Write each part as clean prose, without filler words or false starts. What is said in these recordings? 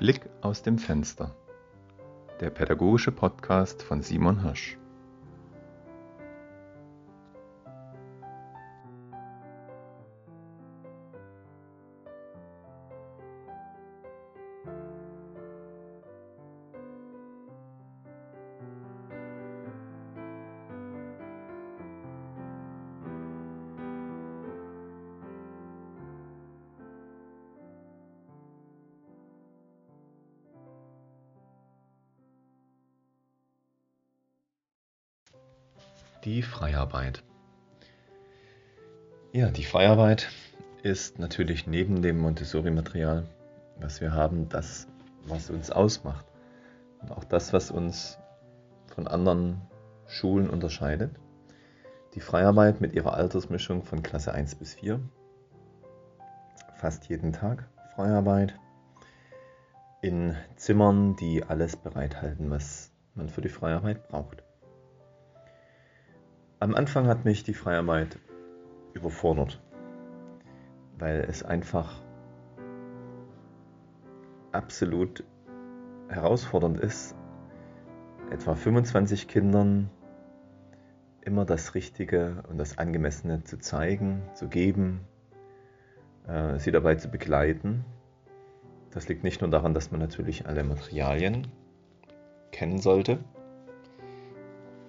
Blick aus dem Fenster. Der pädagogische Podcast von Simon Hirsch. Die Freiarbeit. Ja, die Freiarbeit ist natürlich neben dem Montessori-Material, was wir haben, das, was uns ausmacht. Und auch das, was uns von anderen Schulen unterscheidet. Die Freiarbeit mit ihrer Altersmischung von Klasse 1 bis 4. Fast jeden Tag Freiarbeit. In Zimmern, die alles bereithalten, was man für die Freiarbeit braucht. Am Anfang hat mich die Freiarbeit überfordert, weil es einfach absolut herausfordernd ist, etwa 25 Kindern immer das Richtige und das Angemessene zu zeigen, zu geben, sie dabei zu begleiten. Das liegt nicht nur daran, dass man natürlich alle Materialien kennen sollte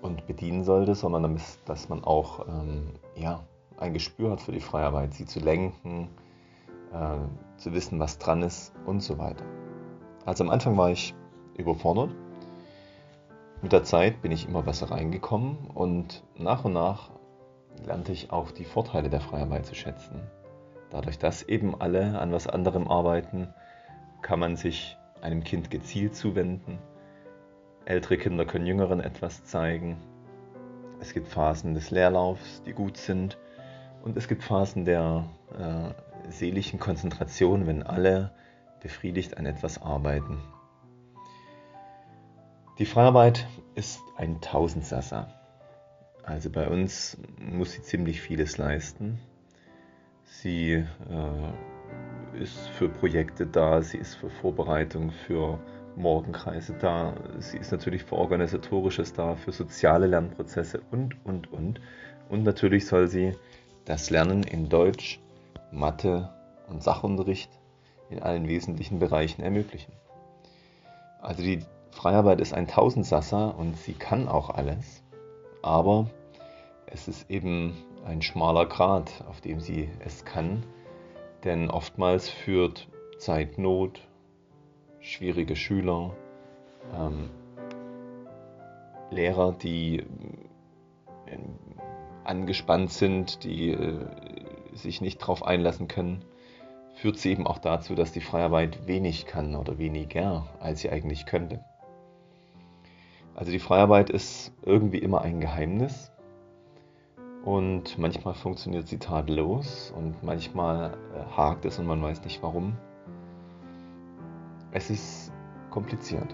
und bedienen sollte, sondern dass man auch ein Gespür hat für die Freiarbeit, sie zu lenken, zu wissen, was dran ist und so weiter. Also am Anfang war ich überfordert. Mit der Zeit bin ich immer besser reingekommen und nach lernte ich auch die Vorteile der Freiarbeit zu schätzen. Dadurch, dass eben alle an was anderem arbeiten, kann man sich einem Kind gezielt zuwenden. Ältere Kinder können Jüngeren etwas zeigen. Es gibt Phasen des Leerlaufs, die gut sind. Und es gibt Phasen der seelischen Konzentration, wenn alle befriedigt an etwas arbeiten. Die Freiarbeit ist ein Tausendsassa. Also bei uns muss sie ziemlich vieles leisten. Sie ist für Projekte da, sie ist für Vorbereitung, für Morgenkreise da, sie ist natürlich für Organisatorisches da, für soziale Lernprozesse und. Und natürlich soll sie das Lernen in Deutsch, Mathe und Sachunterricht in allen wesentlichen Bereichen ermöglichen. Also die Freiarbeit ist ein Tausendsassa und sie kann auch alles, aber es ist eben ein schmaler Grat, auf dem sie es kann, denn oftmals führt Zeitnot, schwierige Schüler, Lehrer, die angespannt sind, die sich nicht darauf einlassen können, führt sie eben auch dazu, dass die Freiarbeit wenig kann oder weniger, als sie eigentlich könnte. Also die Freiarbeit ist irgendwie immer ein Geheimnis und manchmal funktioniert sie tadellos und manchmal hakt es und man weiß nicht warum. Es ist kompliziert.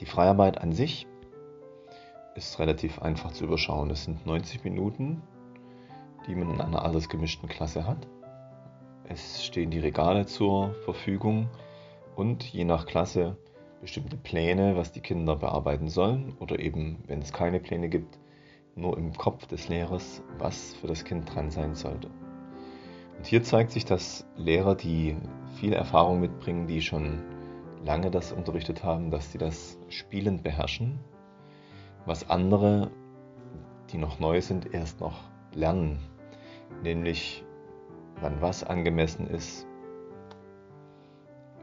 Die Freiarbeit an sich ist relativ einfach zu überschauen. Es sind 90 Minuten, die man in einer altersgemischten Klasse hat. Es stehen die Regale zur Verfügung und je nach Klasse bestimmte Pläne, was die Kinder bearbeiten sollen oder eben, wenn es keine Pläne gibt, nur im Kopf des Lehrers, was für das Kind dran sein sollte. Und hier zeigt sich, dass Lehrer, die viel Erfahrung mitbringen, die schon lange das unterrichtet haben, dass sie das spielend beherrschen, was andere, die noch neu sind, erst noch lernen, nämlich wann was angemessen ist,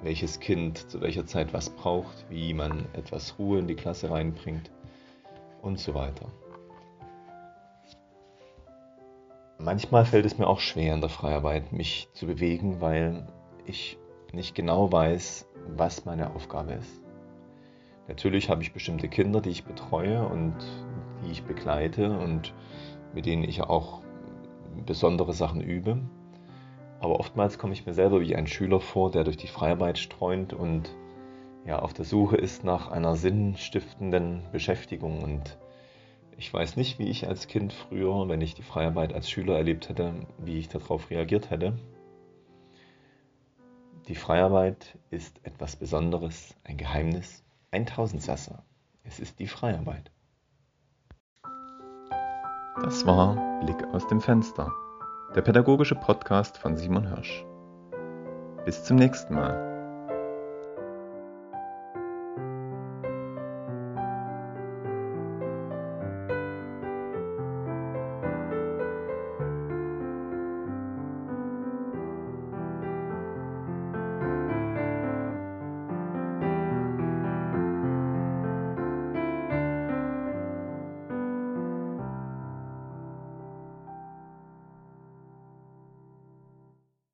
welches Kind zu welcher Zeit was braucht, wie man etwas Ruhe in die Klasse reinbringt und so weiter. Manchmal fällt es mir auch schwer in der Freiarbeit, mich zu bewegen, weil ich nicht genau weiß, was meine Aufgabe ist. Natürlich habe ich bestimmte Kinder, die ich betreue und die ich begleite und mit denen ich auch besondere Sachen übe. Aber oftmals komme ich mir selber wie ein Schüler vor, der durch die Freiarbeit streunt und auf der Suche ist nach einer sinnstiftenden Beschäftigung. Und ich weiß nicht, wie ich als Kind früher, wenn ich die Freiarbeit als Schüler erlebt hätte, wie ich darauf reagiert hätte. Die Freiarbeit ist etwas Besonderes, ein Geheimnis, ein Tausendsasser. Es ist die Freiarbeit. Das war Blick aus dem Fenster, der pädagogische Podcast von Simon Hirsch. Bis zum nächsten Mal.